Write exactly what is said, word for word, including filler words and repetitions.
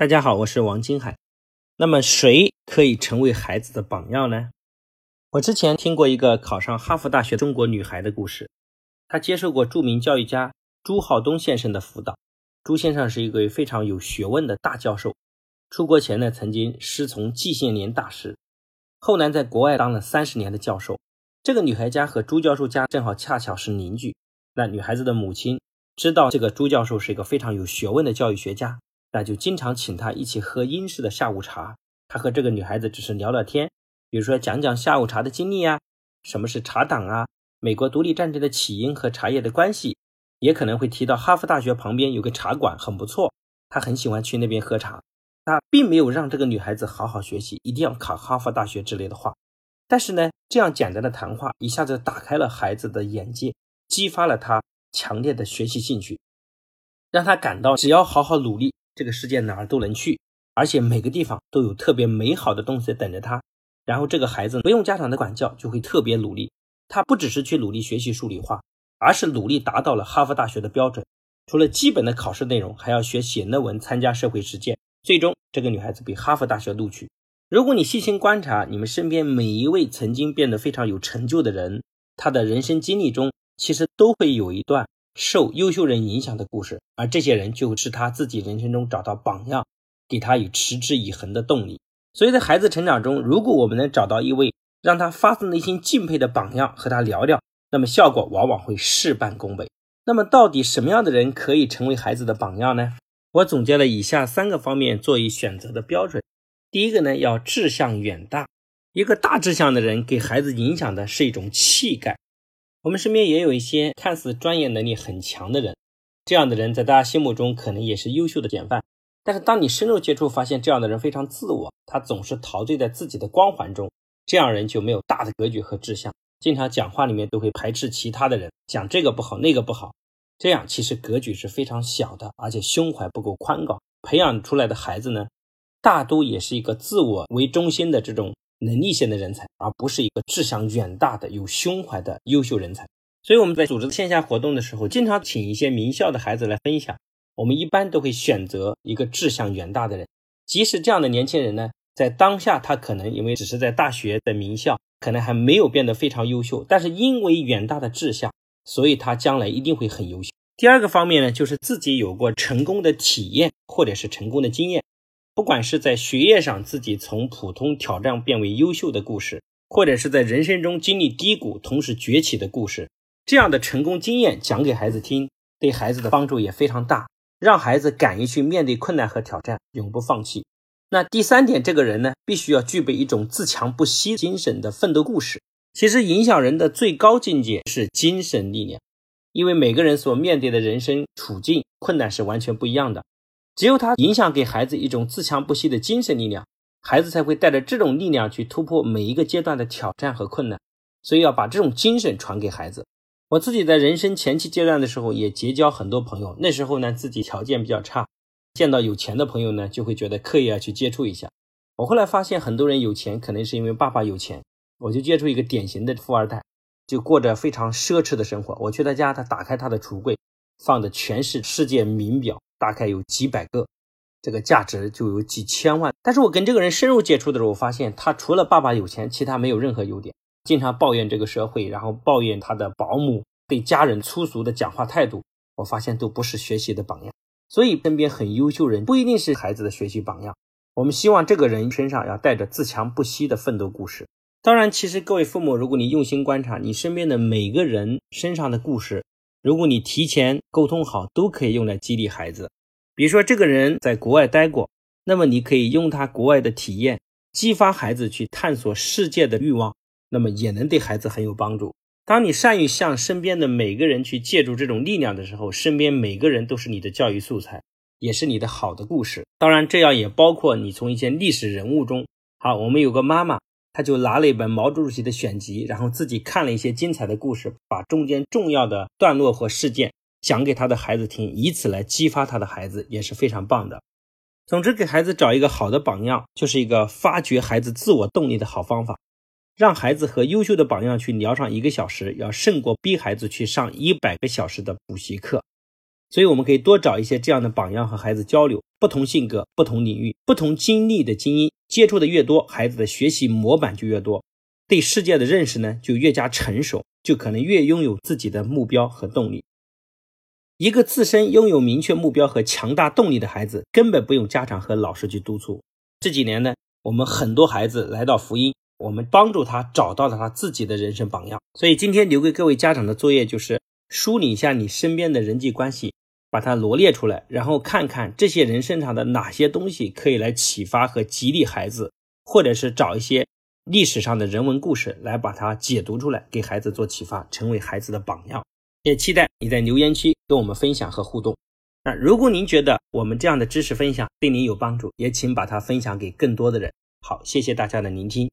大家好，我是王金海。那么谁可以成为孩子的榜样呢？我之前听过一个考上哈佛大学中国女孩的故事。她接受过著名教育家朱浩东先生的辅导。朱先生是一个非常有学问的大教授，出国前呢曾经师从季羡林大师，后来在国外当了三十年的教授。这个女孩家和朱教授家正好恰巧是邻居。那女孩子的母亲知道这个朱教授是一个非常有学问的教育学家，那就经常请她一起喝英式的下午茶。她和这个女孩子只是聊聊天，比如说讲讲下午茶的经历啊，什么是茶党啊，美国独立战争的起因和茶叶的关系，也可能会提到哈佛大学旁边有个茶馆很不错，她很喜欢去那边喝茶。她并没有让这个女孩子好好学习，一定要考哈佛大学之类的话，但是呢，这样简单的谈话一下子打开了孩子的眼界，激发了她强烈的学习兴趣，让她感到只要好好努力，这个世界哪儿都能去，而且每个地方都有特别美好的东西等着他。然后这个孩子不用家长的管教就会特别努力，他不只是去努力学习数理化，而是努力达到了哈佛大学的标准，除了基本的考试内容，还要学写论文，参加社会实践。最终这个女孩子被哈佛大学录取。如果你细心观察你们身边每一位曾经变得非常有成就的人，他的人生经历中其实都会有一段受优秀人影响的故事，而这些人就是他自己人生中找到榜样，给他以持之以恒的动力。所以在孩子成长中，如果我们能找到一位让他发自内心敬佩的榜样，和他聊聊，那么效果往往会事半功倍。那么到底什么样的人可以成为孩子的榜样呢？我总结了以下三个方面作为选择的标准。第一个呢，要志向远大。一个大志向的人给孩子影响的是一种气概。我们身边也有一些看似专业能力很强的人，这样的人在大家心目中可能也是优秀的典范，但是当你深入接触发现，这样的人非常自我，他总是陶醉在自己的光环中，这样人就没有大的格局和志向，经常讲话里面都会排斥其他的人，讲这个不好那个不好，这样其实格局是非常小的，而且胸怀不够宽广，培养出来的孩子呢，大都也是一个自我为中心的这种能力型的人才，而不是一个志向远大的有胸怀的优秀人才。所以我们在组织线下活动的时候，经常请一些名校的孩子来分享，我们一般都会选择一个志向远大的人。即使这样的年轻人呢，在当下他可能因为只是在大学的名校，可能还没有变得非常优秀，但是因为远大的志向，所以他将来一定会很优秀。第二个方面呢，就是自己有过成功的体验或者是成功的经验，不管是在学业上自己从普通挑战变为优秀的故事，或者是在人生中经历低谷同时崛起的故事，这样的成功经验讲给孩子听，对孩子的帮助也非常大，让孩子敢于去面对困难和挑战，永不放弃。那第三点，这个人呢，必须要具备一种自强不息精神的奋斗故事。其实影响人的最高境界是精神力量，因为每个人所面对的人生处境困难是完全不一样的，只有他影响给孩子一种自强不息的精神力量，孩子才会带着这种力量去突破每一个阶段的挑战和困难。所以要把这种精神传给孩子。我自己在人生前期阶段的时候也结交很多朋友，那时候呢自己条件比较差，见到有钱的朋友呢就会觉得刻意要去接触一下。我后来发现很多人有钱可能是因为爸爸有钱，我就接触一个典型的富二代，就过着非常奢侈的生活。我去他家，他打开他的橱柜，放的全是世界名表，大概有几百个，这个价值就有几千万。但是我跟这个人深入接触的时候，我发现他除了爸爸有钱，其他没有任何优点，经常抱怨这个社会，然后抱怨他的保姆，对家人粗俗的讲话态度，我发现都不是学习的榜样。所以身边很优秀人不一定是孩子的学习榜样，我们希望这个人身上要带着自强不息的奋斗故事。当然，其实各位父母，如果你用心观察你身边的每个人身上的故事，如果你提前沟通好，都可以用来激励孩子。比如说这个人在国外待过，那么你可以用他国外的体验激发孩子去探索世界的欲望，那么也能对孩子很有帮助。当你善于向身边的每个人去借助这种力量的时候，身边每个人都是你的教育素材，也是你的好的故事。当然这样也包括你从一些历史人物中。好，我们有个妈妈，她就拿了一本毛主席的选集，然后自己看了一些精彩的故事，把中间重要的段落和事件讲给她的孩子听，以此来激发她的孩子，也是非常棒的。总之，给孩子找一个好的榜样，就是一个发掘孩子自我动力的好方法。让孩子和优秀的榜样去聊上一个小时，要胜过逼孩子去上一百个小时的补习课。所以我们可以多找一些这样的榜样和孩子交流，不同性格、不同领域、不同经历的精英接触的越多，孩子的学习模板就越多，对世界的认识呢就越加成熟，就可能越拥有自己的目标和动力。一个自身拥有明确目标和强大动力的孩子，根本不用家长和老师去督促。这几年呢，我们很多孩子来到福音，我们帮助他找到了他自己的人生榜样。所以今天留给各位家长的作业就是梳理一下你身边的人际关系，把它罗列出来，然后看看这些人身上的哪些东西可以来启发和激励孩子，或者是找一些历史上的人文故事来把它解读出来，给孩子做启发，成为孩子的榜样。也期待你在留言区跟我们分享和互动。那如果您觉得我们这样的知识分享对您有帮助，也请把它分享给更多的人。好，谢谢大家的聆听。